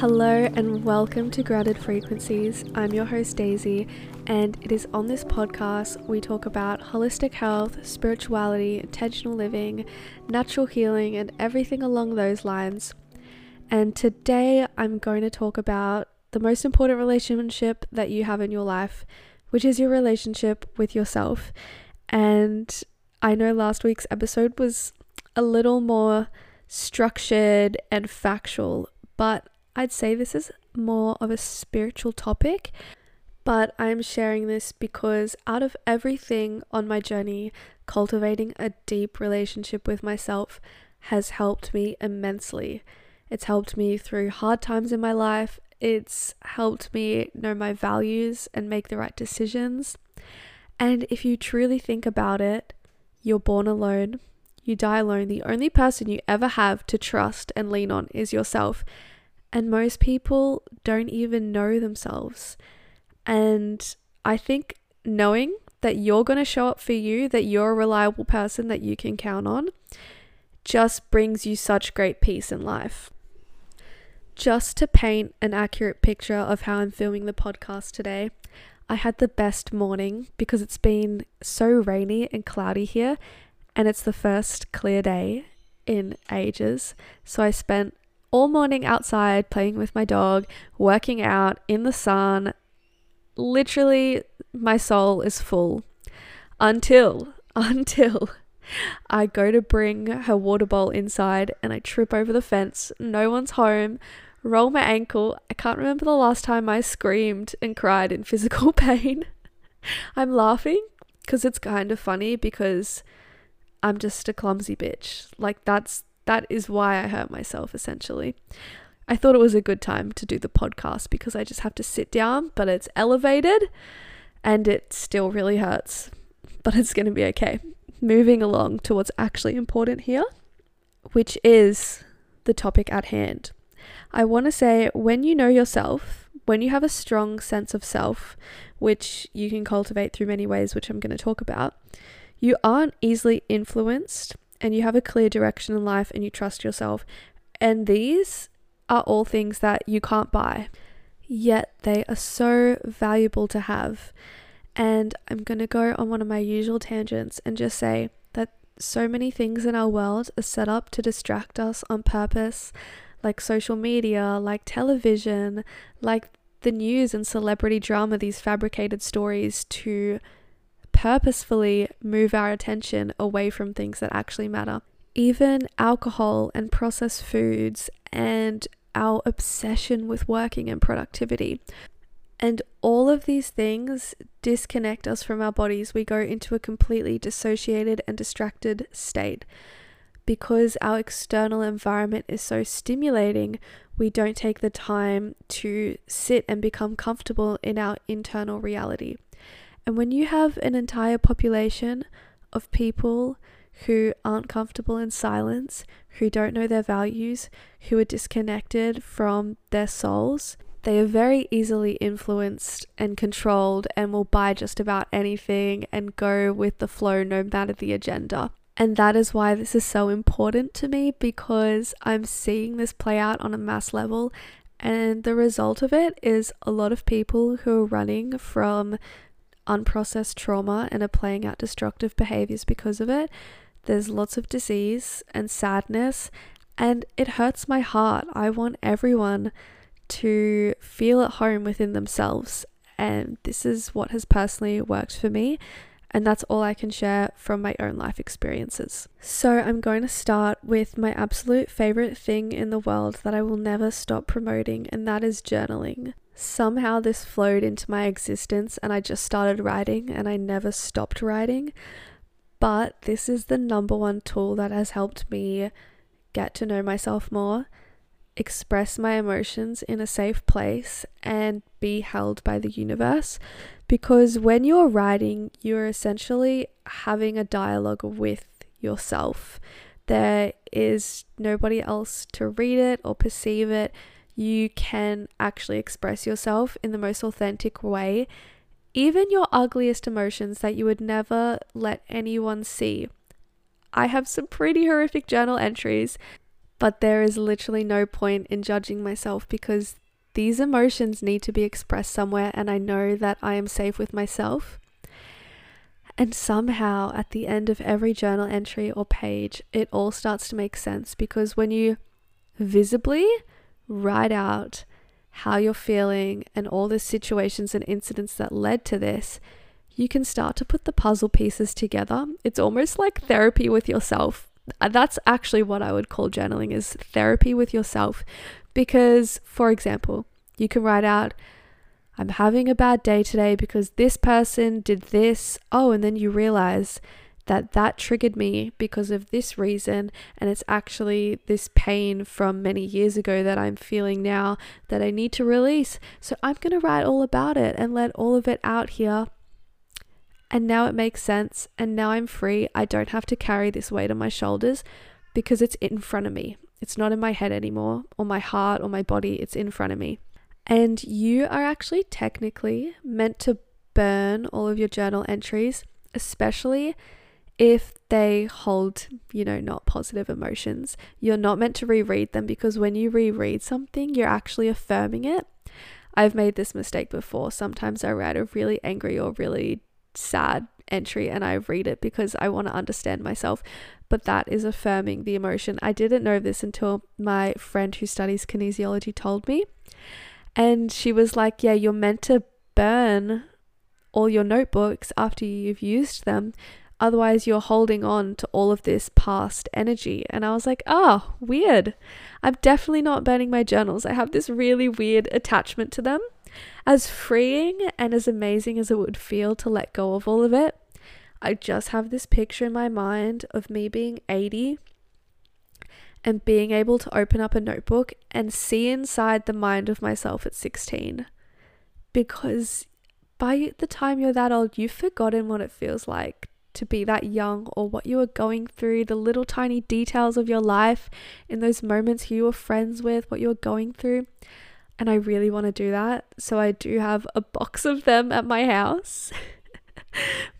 Hello and welcome to Grounded Frequencies. I'm your host Daisy, and it is on this podcast we talk about holistic health, spirituality, intentional living, natural healing, and everything along those lines. And today I'm going to talk about the most important relationship that you have in your life, which is your relationship with yourself. And I know last week's episode was a little more structured and factual, but I'd say this is more of a spiritual topic, but I'm sharing this because out of everything on my journey, cultivating a deep relationship with myself has helped me immensely. It's helped me through hard times in my life. It's helped me know my values and make the right decisions. And if you truly think about it, you're born alone, you die alone. The only person you ever have to trust and lean on is yourself. And most people don't even know themselves. And I think knowing that you're going to show up for you, that you're a reliable person that you can count on, just brings you such great peace in life. Just to paint an accurate picture of how I'm filming the podcast today, I had the best morning because it's been so rainy and cloudy here, and it's the first clear day in ages. So I spent all morning outside playing with my dog, working out in the sun. Literally, my soul is full until I go to bring her water bowl inside and I trip over the fence. No one's home, roll my ankle. I can't remember the last time I screamed and cried in physical pain. I'm laughing because it's kind of funny, because I'm just a clumsy bitch. Like that is why I hurt myself, essentially. I thought it was a good time to do the podcast because I just have to sit down, but it's elevated and it still really hurts, but it's going to be okay. Moving along to what's actually important here, which is the topic at hand. I want to say, when you know yourself, when you have a strong sense of self, which you can cultivate through many ways, which I'm going to talk about, you aren't easily influenced and you have a clear direction in life and you trust yourself. And these are all things that you can't buy, yet they are so valuable to have. And I'm going to go on one of my usual tangents and just say that so many things in our world are set up to distract us on purpose, like social media, like television, like the news and celebrity drama, these fabricated stories to purposefully move our attention away from things that actually matter. Even alcohol and processed foods and our obsession with working and productivity. And all of these things disconnect us from our bodies. We go into a completely dissociated and distracted state. Because our external environment is so stimulating, we don't take the time to sit and become comfortable in our internal reality. And when you have an entire population of people who aren't comfortable in silence, who don't know their values, who are disconnected from their souls, they are very easily influenced and controlled and will buy just about anything and go with the flow no matter the agenda. And that is why this is so important to me, because I'm seeing this play out on a mass level, and the result of it is a lot of people who are running from unprocessed trauma and are playing out destructive behaviors because of it. There's lots of disease and sadness, and it hurts my heart. I want everyone to feel at home within themselves, and this is what has personally worked for me, and that's all I can share from my own life experiences. So I'm going to start with my absolute favorite thing in the world that I will never stop promoting, and that is journaling. Somehow this flowed into my existence and I just started writing and I never stopped writing. But this is the number one tool that has helped me get to know myself more, express my emotions in a safe place, and be held by the universe. Because when you're writing, you're essentially having a dialogue with yourself. There is nobody else to read it or perceive it. You can actually express yourself in the most authentic way, even your ugliest emotions that you would never let anyone see. I have some pretty horrific journal entries, But there is literally no point in judging myself because these emotions need to be expressed somewhere, and I know that I am safe with myself. And somehow at the end of every journal entry or page, it all starts to make sense, because when you visibly write out how you're feeling and all the situations and incidents that led to this, you can start to put the puzzle pieces together. It's almost like therapy with yourself. That's actually what I would call journaling, is therapy with yourself. Because, for example, you can write out, I'm having a bad day today because this person did this. Oh, and then you realize that triggered me because of this reason, and it's actually this pain from many years ago that I'm feeling now that I need to release. So I'm going to write all about it and let all of it out here. And now it makes sense, and now I'm free. I don't have to carry this weight on my shoulders because it's in front of me. It's not in my head anymore, or my heart, or my body. It's in front of me. And you are actually technically meant to burn all of your journal entries, especially if they hold, not positive emotions. You're not meant to reread them, because when you reread something, you're actually affirming it. I've made this mistake before. Sometimes I write a really angry or really sad entry and I read it because I want to understand myself, but that is affirming the emotion. I didn't know this until my friend who studies kinesiology told me, and she was like, yeah, you're meant to burn all your notebooks after you've used them. Otherwise, you're holding on to all of this past energy. And I was like, oh, weird. I'm definitely not burning my journals. I have this really weird attachment to them. As freeing and as amazing as it would feel to let go of all of it, I just have this picture in my mind of me being 80 and being able to open up a notebook and see inside the mind of myself at 16. Because by the time you're that old, you've forgotten what it feels like to be that young, or what you were going through, the little tiny details of your life in those moments, who you were friends with, what you were going through. And I really want to do that. So I do have a box of them at my house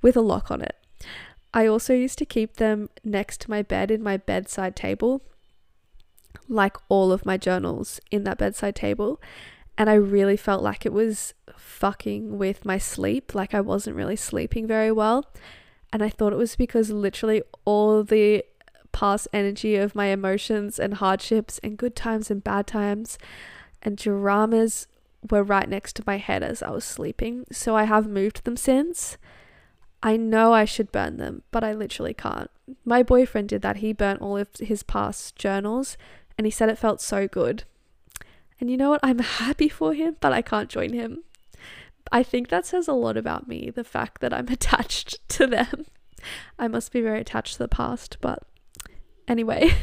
with a lock on it. I also used to keep them next to my bed in my bedside table, like all of my journals in that bedside table. And I really felt like it was fucking with my sleep, like I wasn't really sleeping very well. And I thought it was because literally all the past energy of my emotions and hardships and good times and bad times and dramas were right next to my head as I was sleeping. So I have moved them since. I know I should burn them, but I literally can't. My boyfriend did that. He burnt all of his past journals and he said it felt so good. And you know what? I'm happy for him, but I can't join him. I think that says a lot about me, the fact that I'm attached to them. I must be very attached to the past, but anyway.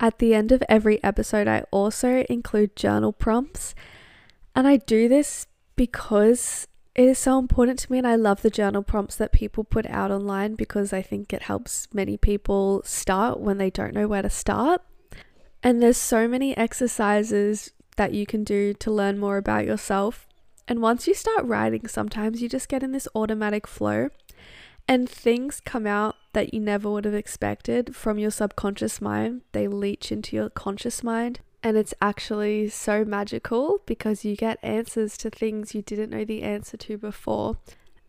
At the end of every episode, I also include journal prompts, and I do this because it is so important to me, and I love the journal prompts that people put out online because I think it helps many people start when they don't know where to start. And there's so many exercises that you can do to learn more about yourself. And once you start writing, sometimes you just get in this automatic flow and things come out that you never would have expected from your subconscious mind. They leach into your conscious mind, and it's actually so magical because you get answers to things you didn't know the answer to before.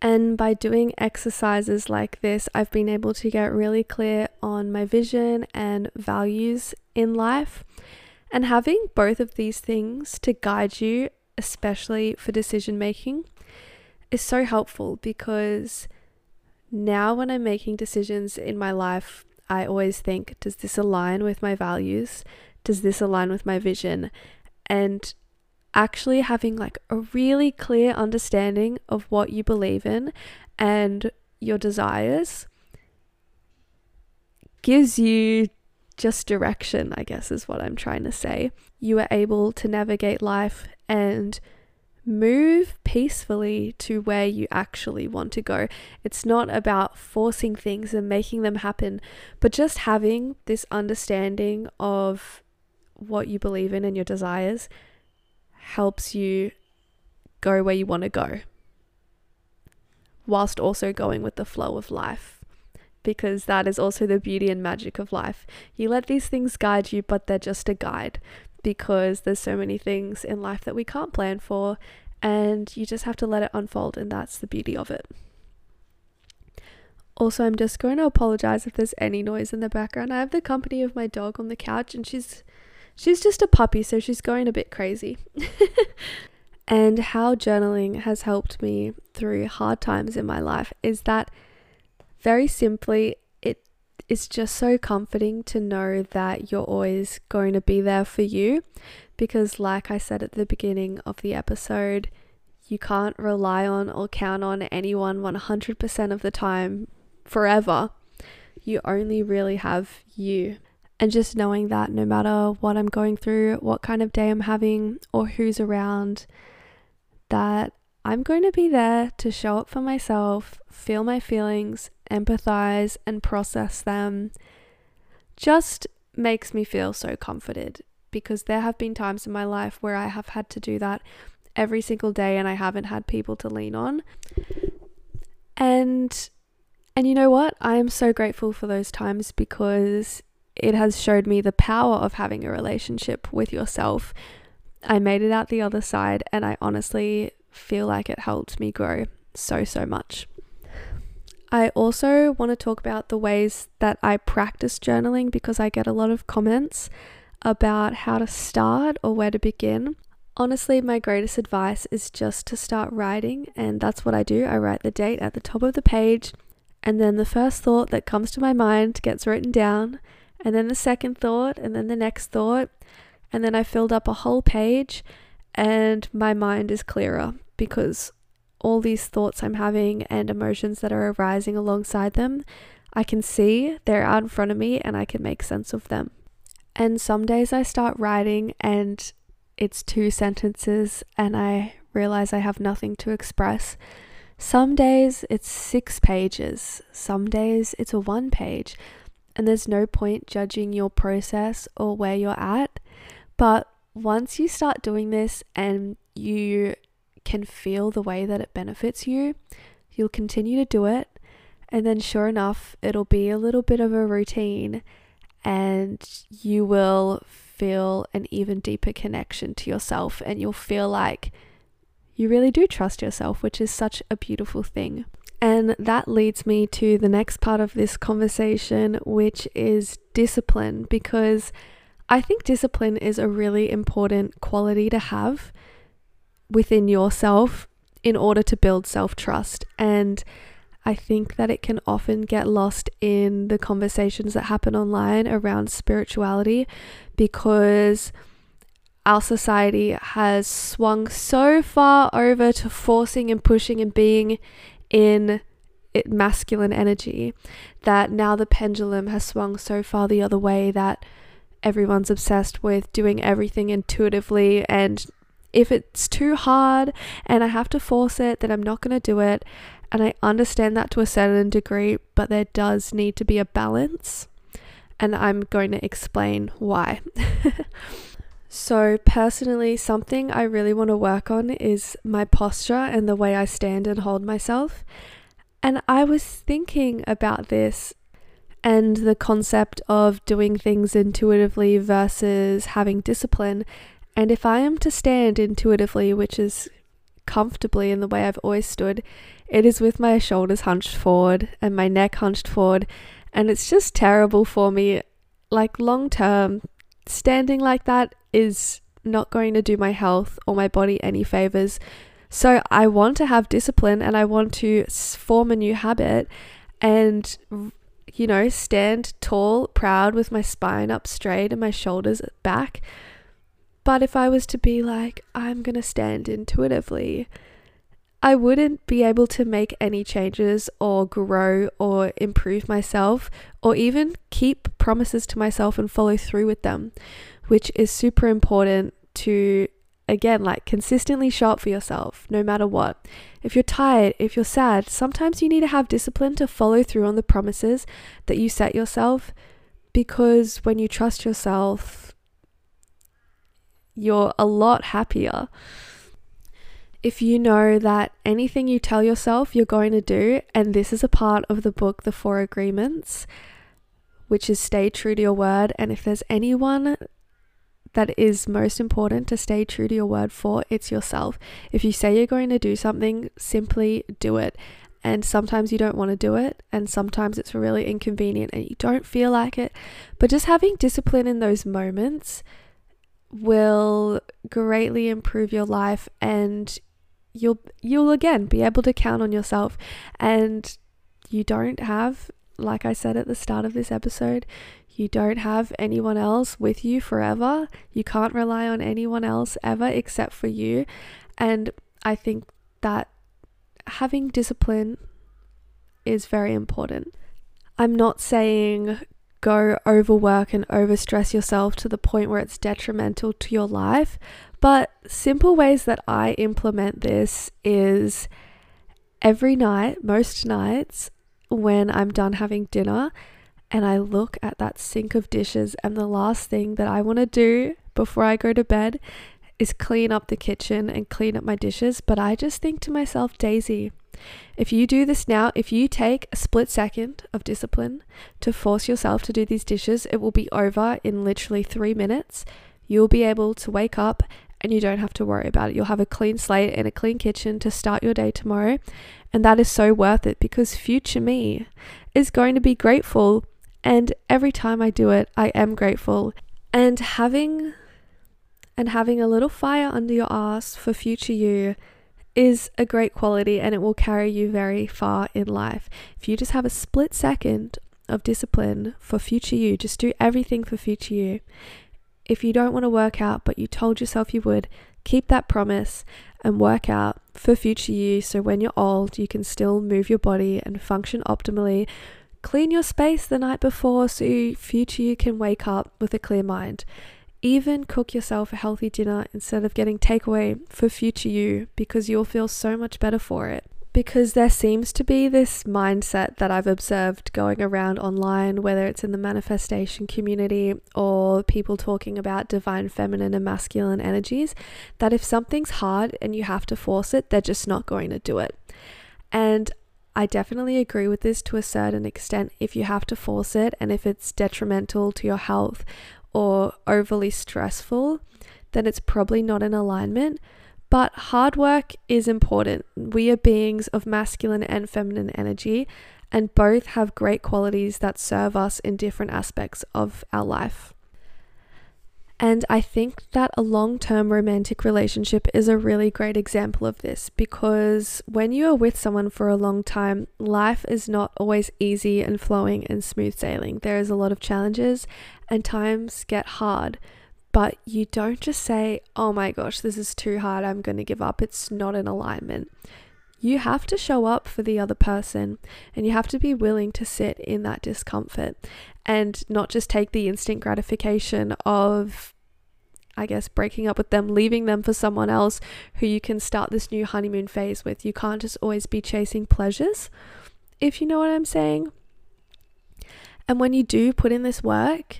And by doing exercises like this, I've been able to get really clear on my vision and values in life. And having both of these things to guide you, especially for decision making, is so helpful, because now when I'm making decisions in my life, I always think, does this align with my values? Does this align with my vision? And actually having like a really clear understanding of what you believe in and your desires gives you just direction, I guess is what I'm trying to say. You are able to navigate life and move peacefully to where you actually want to go. It's not about forcing things and making them happen, but just having this understanding of what you believe in and your desires helps you go where you want to go, whilst also going with the flow of life. because that is also the beauty and magic of life. You let these things guide you, but they're just a guide, because there's so many things in life that we can't plan for, and you just have to let it unfold, and that's the beauty of it. Also, I'm just going to apologize if there's any noise in the background. I have the company of my dog on the couch, and she's just a puppy, so she's going a bit crazy. And how journaling has helped me through hard times in my life is that, very simply, it is just so comforting to know that you're always going to be there for you, because like I said at the beginning of the episode, you can't rely on or count on anyone 100% of the time forever. You only really have you. And just knowing that no matter what I'm going through, what kind of day I'm having, or who's around, that I'm going to be there to show up for myself, feel my feelings, empathize and process them, just makes me feel so comforted, because there have been times in my life where I have had to do that every single day and I haven't had people to lean on. And you know what? I am so grateful for those times, because it has showed me the power of having a relationship with yourself. I made it out the other side, and I honestly feel like it helped me grow so, so much. I also want to talk about the ways that I practice journaling, because I get a lot of comments about how to start or where to begin. Honestly, my greatest advice is just to start writing, and that's what I do. I write the date at the top of the page, and then the first thought that comes to my mind gets written down, and then the second thought, and then the next thought, and then I filled up a whole page and my mind is clearer, because all these thoughts I'm having and emotions that are arising alongside them, I can see, they're out in front of me, and I can make sense of them. And some days I start writing and it's 2 sentences and I realize I have nothing to express. Some days it's 6 pages, some days it's a 1 page, and there's no point judging your process or where you're at. But once you start doing this and you can feel the way that it benefits you, you'll continue to do it, and then sure enough, it'll be a little bit of a routine, and you will feel an even deeper connection to yourself, and you'll feel like you really do trust yourself, which is such a beautiful thing. And that leads me to the next part of this conversation, which is discipline, because I think discipline is a really important quality to have within yourself in order to build self-trust. And I think that it can often get lost in the conversations that happen online around spirituality, because our society has swung so far over to forcing and pushing and being in masculine energy that now the pendulum has swung so far the other way that everyone's obsessed with doing everything intuitively, and if it's too hard and I have to force it, then I'm not going to do it. And I understand that to a certain degree, but there does need to be a balance, and I'm going to explain why. So personally, something I really want to work on is my posture and the way I stand and hold myself. And I was thinking about this and the concept of doing things intuitively versus having discipline. And if I am to stand intuitively, which is comfortably in the way I've always stood, it is with my shoulders hunched forward and my neck hunched forward, and it's just terrible for me. Like, long term, standing like that is not going to do my health or my body any favors. So I want to have discipline, and I want to form a new habit and, you know, stand tall, proud, with my spine up straight and my shoulders back. But if I was to be like, I'm going to stand intuitively, I wouldn't be able to make any changes or grow or improve myself, or even keep promises to myself and follow through with them, which is super important to, again, like, consistently show up for yourself no matter what. If you're tired, if you're sad, sometimes you need to have discipline to follow through on the promises that you set yourself, because when you trust yourself, you're a lot happier. if you know that anything you tell yourself you're going to do, and this is a part of the book, The Four Agreements, which is stay true to your word. And if there's anyone that is most important to stay true to your word for, it's yourself. If you say you're going to do something, simply do it. And sometimes you don't want to do it, and sometimes it's really inconvenient and you don't feel like it. But just having discipline in those moments will greatly improve your life, and you'll again be able to count on yourself. And you don't have, like I said at the start of this episode, you don't have anyone else with you forever. You can't rely on anyone else ever except for you. And I think that having discipline is very important. I'm not saying go overwork and overstress yourself to the point where it's detrimental to your life, but simple ways that I implement this is every night, most nights, when I'm done having dinner and I look at that sink of dishes, and the last thing that I want to do before I go to bed is clean up the kitchen and clean up my dishes. But I just think to myself, Daisy, if you do this now, if you take a split second of discipline to force yourself to do these dishes, it will be over in literally 3 minutes. You'll be able to wake up and you don't have to worry about it. You'll have a clean slate and a clean kitchen to start your day tomorrow. And that is so worth it, because future me is going to be grateful. And every time I do it, I am grateful. And having a little fire under your ass for future you is a great quality, and it will carry you very far in life. If you just have a split second of discipline for future you, just do everything for future you. If you don't want to work out, but you told yourself you would, keep that promise and work out for future you, so when you're old, you can still move your body and function optimally. Clean your space the night before so future you can wake up with a clear mind. Even cook yourself a healthy dinner instead of getting takeaway for future you, because you'll feel so much better for it. Because there seems to be this mindset that I've observed going around online, whether it's in the manifestation community or people talking about divine feminine and masculine energies, that if something's hard and you have to force it, they're just not going to do it. And I definitely agree with this to a certain extent. If you have to force it, and if it's detrimental to your health or overly stressful, then it's probably not in alignment. But hard work is important. We are beings of masculine and feminine energy, and both have great qualities that serve us in different aspects of our life. And I think that a long-term romantic relationship is a really great example of this, because when you are with someone for a long time, life is not always easy and flowing and smooth sailing. There is a lot of challenges and times get hard, but you don't just say, oh my gosh, this is too hard, I'm going to give up, it's not in alignment. You have to show up for the other person, and you have to be willing to sit in that discomfort and not just take the instant gratification of, I guess, breaking up with them, leaving them for someone else who you can start this new honeymoon phase with. You can't just always be chasing pleasures, if you know what I'm saying. And when you do put in this work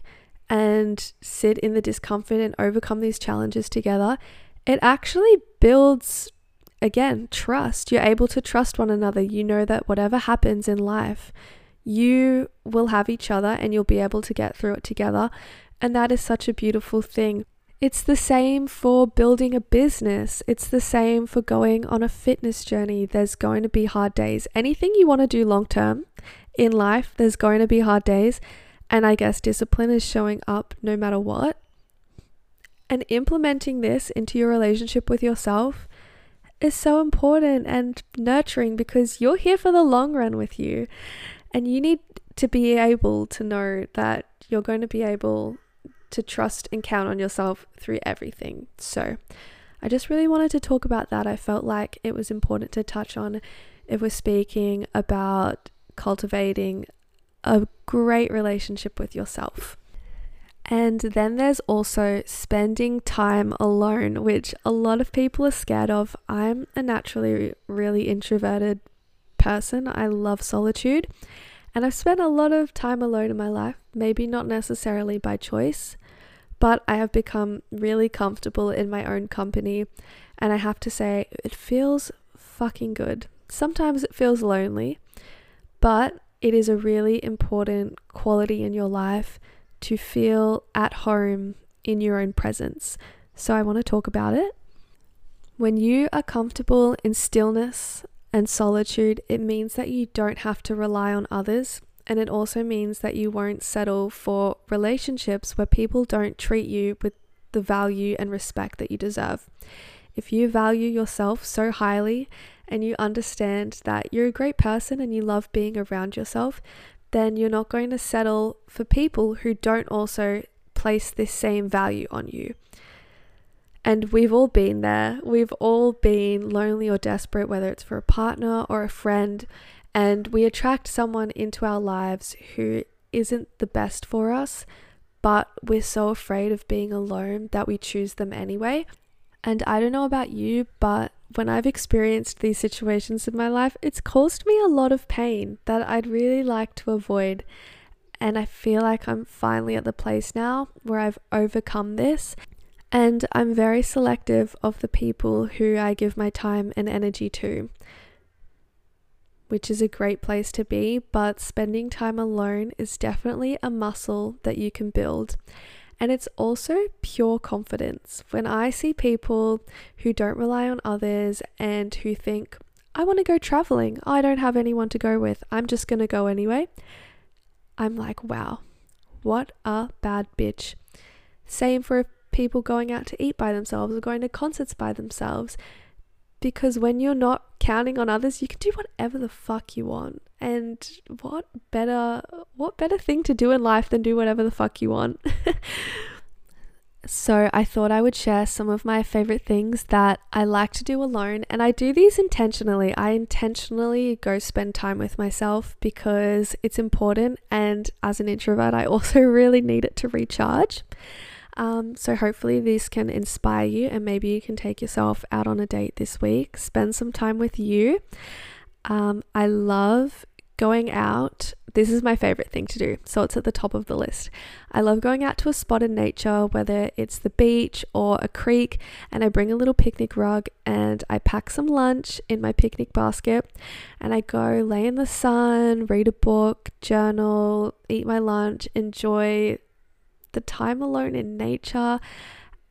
and sit in the discomfort and overcome these challenges together, it actually builds, again, trust. You're able to trust one another. You know that whatever happens in life, you will have each other and you'll be able to get through it together. And that is such a beautiful thing. It's the same for building a business. It's the same for going on a fitness journey. There's going to be hard days. Anything you want to do long term in life, there's going to be hard days. And I guess discipline is showing up no matter what. And implementing this into your relationship with yourself is so important and nurturing, because you're here for the long run with you, and you need to be able to know that you're going to be able to trust and count on yourself through everything. So I just really wanted to talk about that. I felt like it was important to touch on if we're speaking about cultivating a great relationship with yourself. And then there's also spending time alone, which a lot of people are scared of. I'm a naturally really introverted person. I love solitude, and I've spent a lot of time alone in my life, maybe not necessarily by choice, but I have become really comfortable in my own company, and I have to say it feels fucking good. Sometimes it feels lonely, but it is a really important quality in your life to feel at home in your own presence. So I want to talk about it. When you are comfortable in stillness and solitude, it means that you don't have to rely on others, and it also means that you won't settle for relationships where people don't treat you with the value and respect that you deserve. If you value yourself so highly and you understand that you're a great person and you love being around yourself, then you're not going to settle for people who don't also place this same value on you. And we've all been there. We've all been lonely or desperate, whether it's for a partner or a friend, and we attract someone into our lives who isn't the best for us, but we're so afraid of being alone that we choose them anyway. And I don't know about you, but when I've experienced these situations in my life, it's caused me a lot of pain that I'd really like to avoid. And I feel like I'm finally at the place now where I've overcome this. And I'm very selective of the people who I give my time and energy to, which is a great place to be, but spending time alone is definitely a muscle that you can build. And it's also pure confidence. When I see people who don't rely on others and who think, I want to go traveling, I don't have anyone to go with, I'm just going to go anyway, I'm like, wow, what a bad bitch. Same for people going out to eat by themselves or going to concerts by themselves, because when you're not counting on others, you can do whatever the fuck you want. And what better thing to do in life than do whatever the fuck you want? So I thought I would share some of my favorite things that I like to do alone, and I do these intentionally. I intentionally go spend time with myself because it's important, and as an introvert, I also really need it to recharge. So hopefully this can inspire you, and maybe you can take yourself out on a date this week, spend some time with you. I love going out. This is my favorite thing to do, so it's at the top of the list. I love going out to a spot in nature, whether it's the beach or a creek, and I bring a little picnic rug and I pack some lunch in my picnic basket, and I go lay in the sun, read a book, journal, eat my lunch, enjoy the time alone in nature.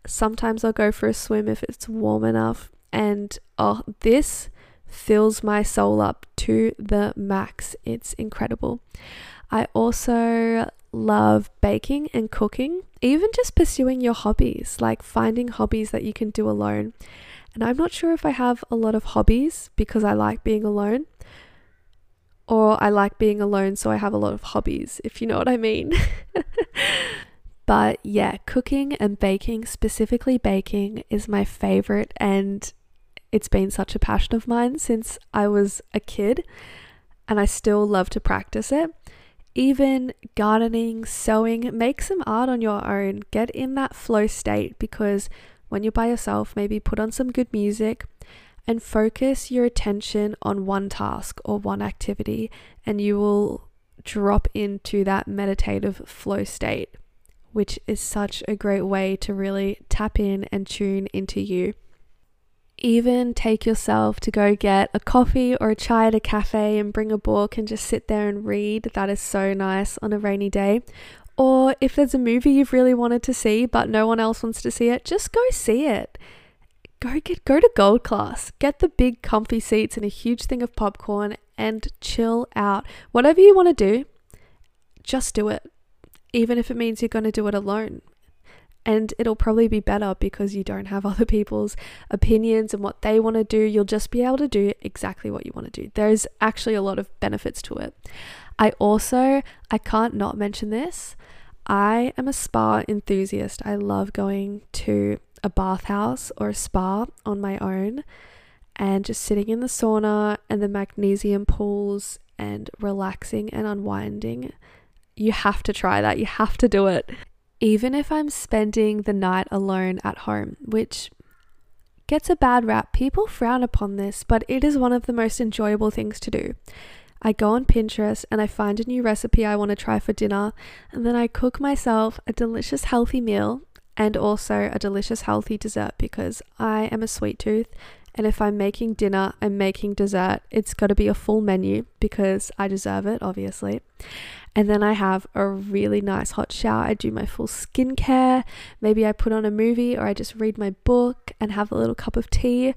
Sometimes I'll go for a swim if it's warm enough, and oh, this fills my soul up to the max. It's incredible. I also love baking and cooking, even just pursuing your hobbies, like finding hobbies that you can do alone. And I'm not sure if I have a lot of hobbies because I like being alone, or I like being alone so I have a lot of hobbies, if you know what I mean. But yeah, cooking and baking, specifically baking, is my favorite, and it's been such a passion of mine since I was a kid, and I still love to practice it. Even gardening, sewing, make some art on your own. Get in that flow state, because when you're by yourself, maybe put on some good music and focus your attention on one task or one activity, and you will drop into that meditative flow state, which is such a great way to really tap in and tune into you. Even take yourself to go get a coffee or a chai at a cafe and bring a book and just sit there and read. That is so nice on a rainy day. Or if there's a movie you've really wanted to see but no one else wants to see it, just go see it. Go to Gold Class, get the big comfy seats and a huge thing of popcorn and chill out. Whatever you want to do, just do it. Even if it means you're going to do it alone. And it'll probably be better because you don't have other people's opinions and what they want to do. You'll just be able to do exactly what you want to do. There's actually a lot of benefits to it. I can't not mention this. I am a spa enthusiast. I love going to a bathhouse or a spa on my own and just sitting in the sauna and the magnesium pools and relaxing and unwinding. You have to try that. You have to do it. Even if I'm spending the night alone at home, which gets a bad rap, people frown upon this, but it is one of the most enjoyable things to do. I go on Pinterest and I find a new recipe I want to try for dinner, and then I cook myself a delicious healthy meal and also a delicious healthy dessert, because I am a sweet tooth, and if I'm making dinner, I'm making dessert, it's got to be a full menu because I deserve it, obviously. And then I have a really nice hot shower. I do my full skincare. Maybe I put on a movie, or I just read my book and have a little cup of tea.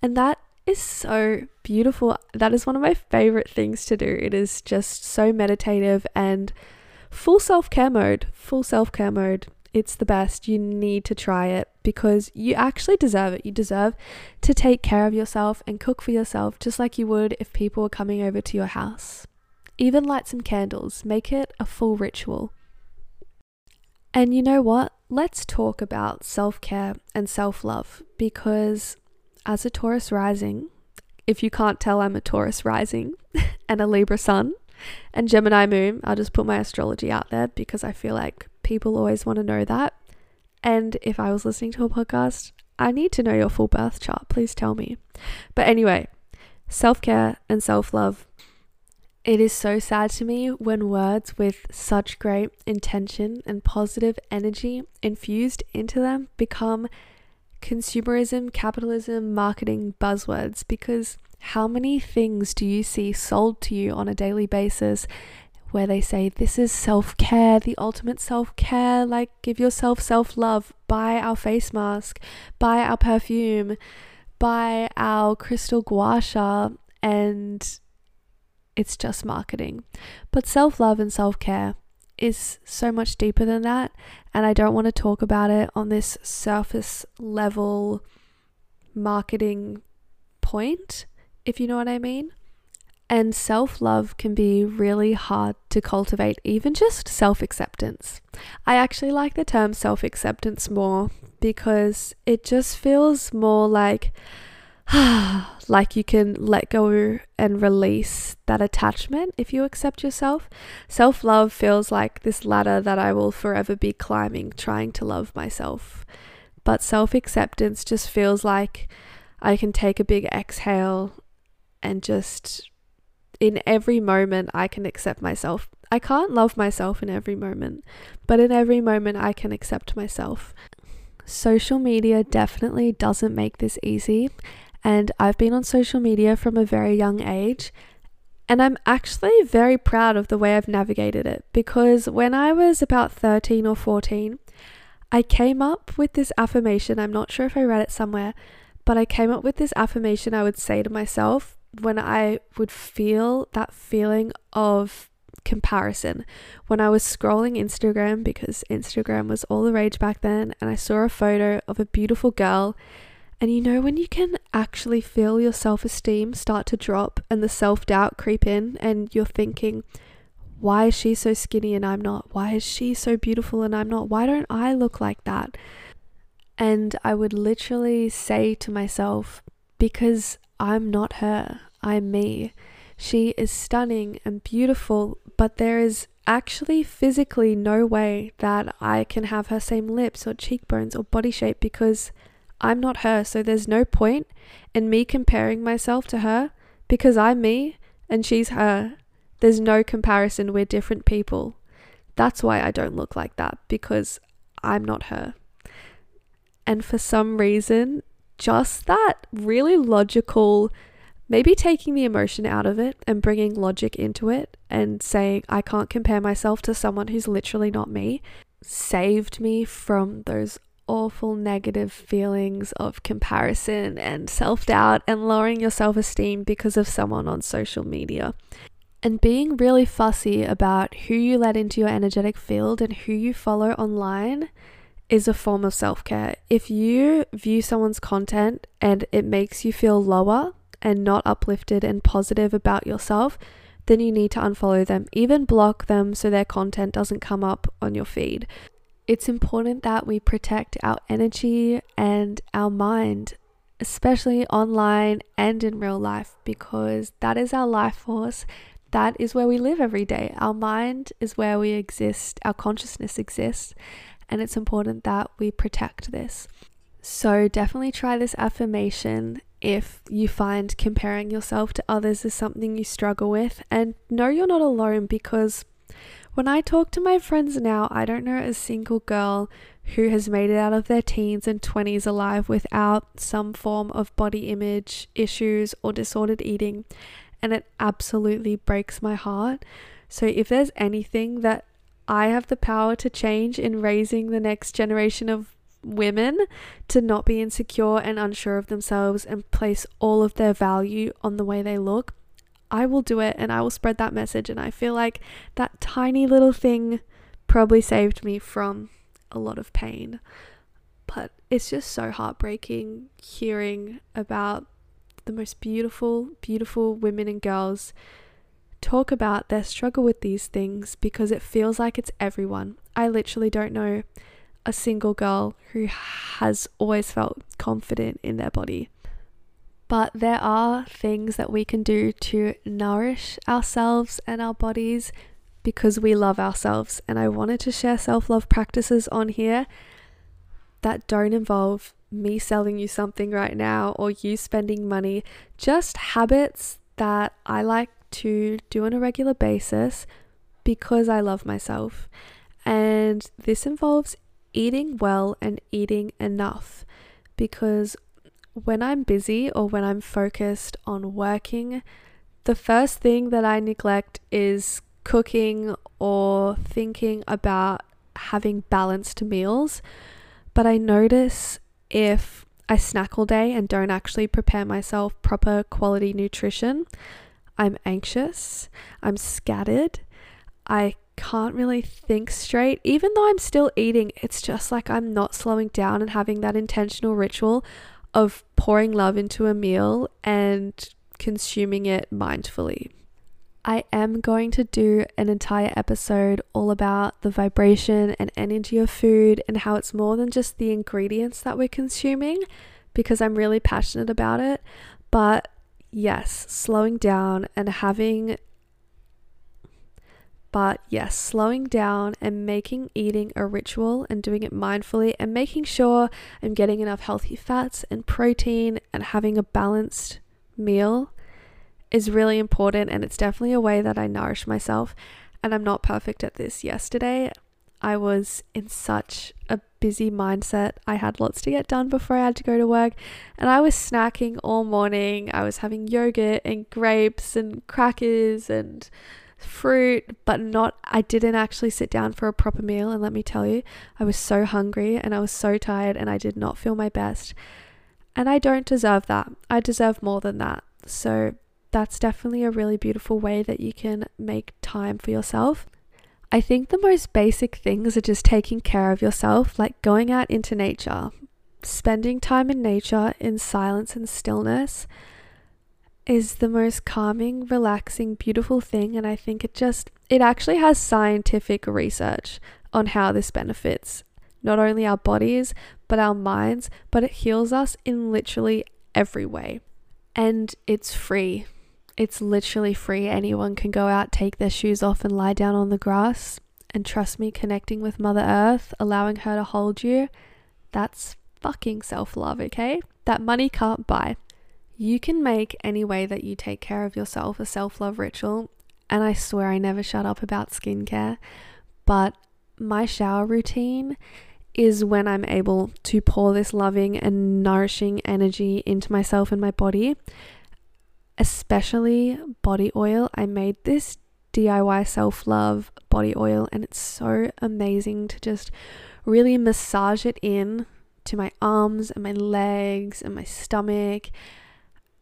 And that is so beautiful. That is one of my favorite things to do. It is just so meditative and full self-care mode. Full self-care mode. It's the best. You need to try it because you actually deserve it. You deserve to take care of yourself and cook for yourself, just like you would if people were coming over to your house. Even light some candles. Make it a full ritual. And you know what? Let's talk about self-care and self-love, because as a Taurus rising, if you can't tell, I'm a Taurus rising and a Libra sun and Gemini moon. I'll just put my astrology out there because I feel like people always want to know that. And if I was listening to a podcast, I need to know your full birth chart. Please tell me. But anyway, self-care and self-love. It is so sad to me when words with such great intention and positive energy infused into them become consumerism, capitalism, marketing buzzwords, because how many things do you see sold to you on a daily basis where they say, this is self-care, the ultimate self-care, like give yourself self-love, buy our face mask, buy our perfume, buy our crystal gua sha, and it's just marketing. But self-love and self-care is so much deeper than that, and I don't want to talk about it on this surface level marketing point, if you know what I mean. And self-love can be really hard to cultivate, even just self-acceptance. I actually like the term self-acceptance more because it just feels more like you can let go and release that attachment if you accept yourself. Self-love feels like this ladder that I will forever be climbing, trying to love myself. But self-acceptance just feels like I can take a big exhale and just, in every moment, I can accept myself. I can't love myself in every moment, but in every moment I can accept myself. Social media definitely doesn't make this easy, and I've been on social media from a very young age, and I'm actually very proud of the way I've navigated it, because when I was about 13 or 14, I came up with this affirmation. I'm not sure if I read it somewhere, but I came up with this affirmation I would say to myself when I would feel that feeling of comparison. When I was scrolling Instagram, because Instagram was all the rage back then, and I saw a photo of a beautiful girl, and you know when you can actually feel your self-esteem start to drop and the self-doubt creep in, and you're thinking, why is she so skinny and I'm not? Why is she so beautiful and I'm not? Why don't I look like that? And I would literally say to myself, because I'm not her, I'm me. She is stunning and beautiful, but there is actually physically no way that I can have her same lips or cheekbones or body shape because I'm not her. So there's no point in me comparing myself to her because I'm me and she's her. There's no comparison. We're different people. That's why I don't look like that, because I'm not her. And for some reason, just that really logical, maybe taking the emotion out of it and bringing logic into it and saying, I can't compare myself to someone who's literally not me, saved me from those awful negative feelings of comparison and self-doubt and lowering your self-esteem because of someone on social media. And being really fussy about who you let into your energetic field and who you follow online is a form of self-care. If you view someone's content and it makes you feel lower and not uplifted and positive about yourself, then you need to unfollow them, even block them so their content doesn't come up on your feed. It's important that we protect our energy and our mind, especially online and in real life, because that is our life force. That is where we live every day. Our mind is where we exist. Our consciousness exists. And it's important that we protect this. So definitely try this affirmation if you find comparing yourself to others is something you struggle with. And know you're not alone, because When I talk to my friends now, I don't know a single girl who has made it out of their teens and 20s alive without some form of body image issues or disordered eating, and it absolutely breaks my heart. So if there's anything that I have the power to change in raising the next generation of women to not be insecure and unsure of themselves and place all of their value on the way they look, I will do it and I will spread that message. And I feel like that tiny little thing probably saved me from a lot of pain. But it's just so heartbreaking hearing about the most beautiful, beautiful women and girls talk about their struggle with these things, because it feels like it's everyone. I literally don't know a single girl who has always felt confident in their body. But there are things that we can do to nourish ourselves and our bodies because we love ourselves. And I wanted to share self-love practices on here that don't involve me selling you something right now or you spending money. Just habits that I like to do on a regular basis because I love myself. And this involves eating well and eating enough, because when I'm busy or when I'm focused on working, the first thing that I neglect is cooking or thinking about having balanced meals. But I notice if I snack all day and don't actually prepare myself proper quality nutrition, I'm anxious, I'm scattered, I can't really think straight. Even though I'm still eating, it's just like I'm not slowing down and having that intentional ritual of pouring love into a meal and consuming it mindfully. I am going to do an entire episode all about the vibration and energy of food and how it's more than just the ingredients that we're consuming, because I'm really passionate about it. But slowing down and making eating a ritual and doing it mindfully and making sure I'm getting enough healthy fats and protein and having a balanced meal is really important. And it's definitely a way that I nourish myself. And I'm not perfect at this. Yesterday, I was in such a busy mindset. I had lots to get done before I had to go to work, and I was snacking all morning. I was having yogurt and grapes and crackers and fruit, I didn't actually sit down for a proper meal. And let me tell you, I was so hungry and I was so tired and I did not feel my best. And I don't deserve that. I deserve more than that. So that's definitely a really beautiful way that you can make time for yourself. I think the most basic things are just taking care of yourself, like going out into nature, spending time in nature in silence and stillness is the most calming, relaxing, beautiful thing. And I think it actually has scientific research on how this benefits not only our bodies, but our minds, but it heals us in literally every way. And it's free. It's literally free. Anyone can go out, take their shoes off and lie down on the grass. And trust me, connecting with Mother Earth, allowing her to hold you, that's fucking self-love, okay? That money can't buy. You can make any way that you take care of yourself a self-love ritual. And I swear I never shut up about skincare, but my shower routine is when I'm able to pour this loving and nourishing energy into myself and my body, especially body oil. I made this DIY self-love body oil and it's so amazing to just really massage it in to my arms and my legs and my stomach.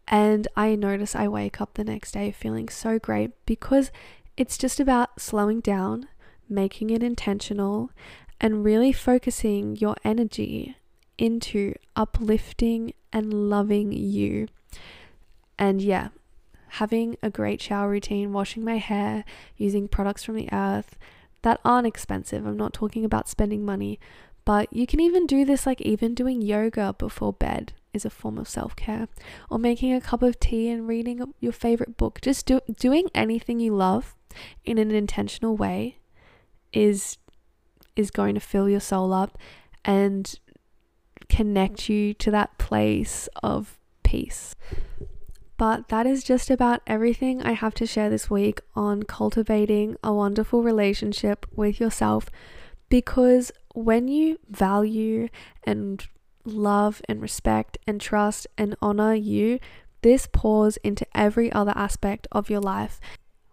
And I notice I wake up the next day feeling so great, because it's just about slowing down, making it intentional, and really focusing your energy into uplifting and loving you. And yeah, having a great shower routine, washing my hair, using products from the earth that aren't expensive. I'm not talking about spending money, but you can even do this, like even doing yoga before bed is a form of self-care, or making a cup of tea and reading your favorite book. Just doing anything you love in an intentional way is going to fill your soul up and connect you to that place of peace. But that is just about everything I have to share this week on cultivating a wonderful relationship with yourself, because when you value and love and respect and trust and honor you, this pours into every other aspect of your life.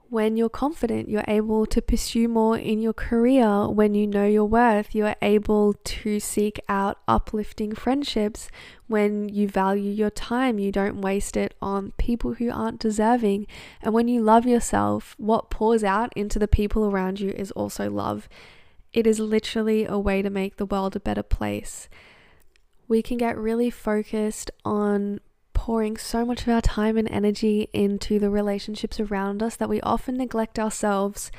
When you're confident, you're able to pursue more in your career. When you know your worth, you're able to seek out uplifting friendships. When you value your time, you don't waste it on people who aren't deserving. And when you love yourself, what pours out into the people around you is also love. It is literally a way to make the world a better place. We can get really focused on pouring so much of our time and energy into the relationships around us that we often neglect ourselves.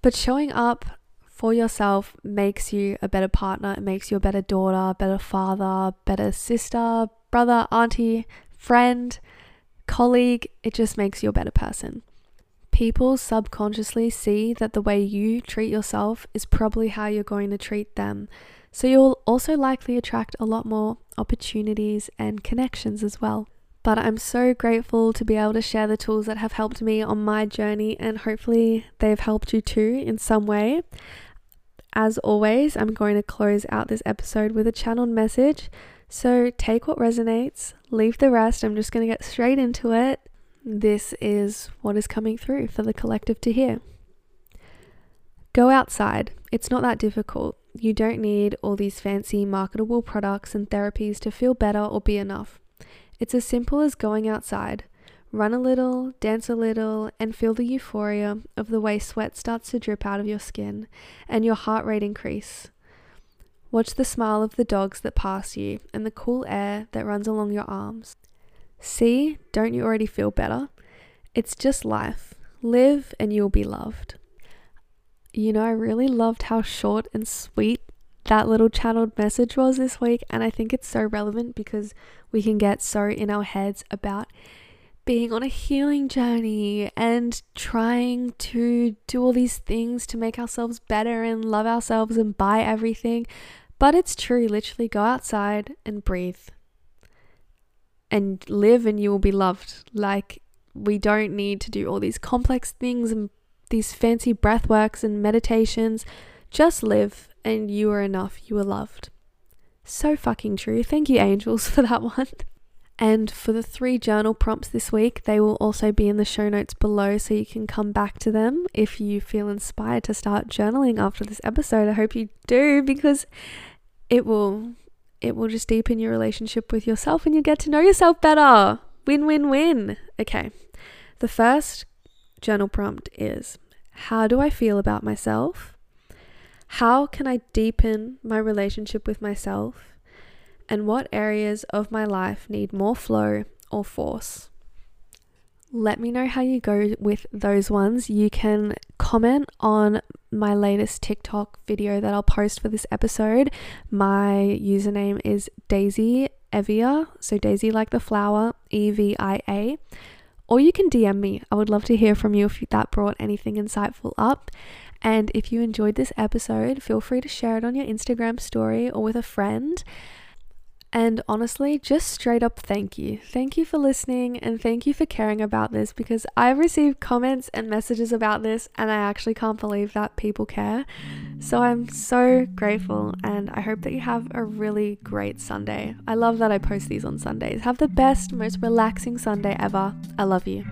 But showing up for yourself makes you a better partner. It makes you a better daughter, better father, better sister, brother, auntie, friend, colleague. It just makes you a better person. People subconsciously see that the way you treat yourself is probably how you're going to treat them. So you'll also likely attract a lot more opportunities and connections as well. But I'm so grateful to be able to share the tools that have helped me on my journey, and hopefully they've helped you too in some way. As always, I'm going to close out this episode with a channeled message. So take what resonates, leave the rest. I'm just going to get straight into it. This is what is coming through for the collective to hear. Go outside. It's not that difficult. You don't need all these fancy marketable products and therapies to feel better or be enough. It's as simple as going outside. Run a little, dance a little, and feel the euphoria of the way sweat starts to drip out of your skin and your heart rate increase. Watch the smile of the dogs that pass you and the cool air that runs along your arms. See, don't you already feel better? It's just life. Live and you'll be loved. You know, I really loved how short and sweet that little channeled message was this week, and I think it's so relevant because we can get so in our heads about being on a healing journey and trying to do all these things to make ourselves better and love ourselves and buy everything. But it's true, literally go outside and breathe and live and you will be loved. Like, we don't need to do all these complex things and these fancy breath works and meditations. Just live and you are enough. You are loved. So fucking true. Thank you, angels, for that one. And for the 3 journal prompts this week, they will also be in the show notes below, so you can come back to them if you feel inspired to start journaling after this episode. I hope you do, because it will just deepen your relationship with yourself and you get to know yourself better. Win, win, win. Okay. The first journal prompt is, how do I feel about myself? How can I deepen my relationship with myself? And what areas of my life need more flow or force? Let me know how you go with those ones. You can comment on my latest TikTok video that I'll post for this episode. My username is Daisy Evia, so Daisy like the flower, Evia. Or you can DM me. I would love to hear from you if that brought anything insightful up. And if you enjoyed this episode, feel free to share it on your Instagram story or with a friend. And honestly, just straight up thank you. Thank you for listening, and thank you for caring about this, because I've received comments and messages about this and I actually can't believe that people care. So I'm so grateful, and I hope that you have a really great Sunday. I love that I post these on Sundays. Have the best, most relaxing Sunday ever. I love you.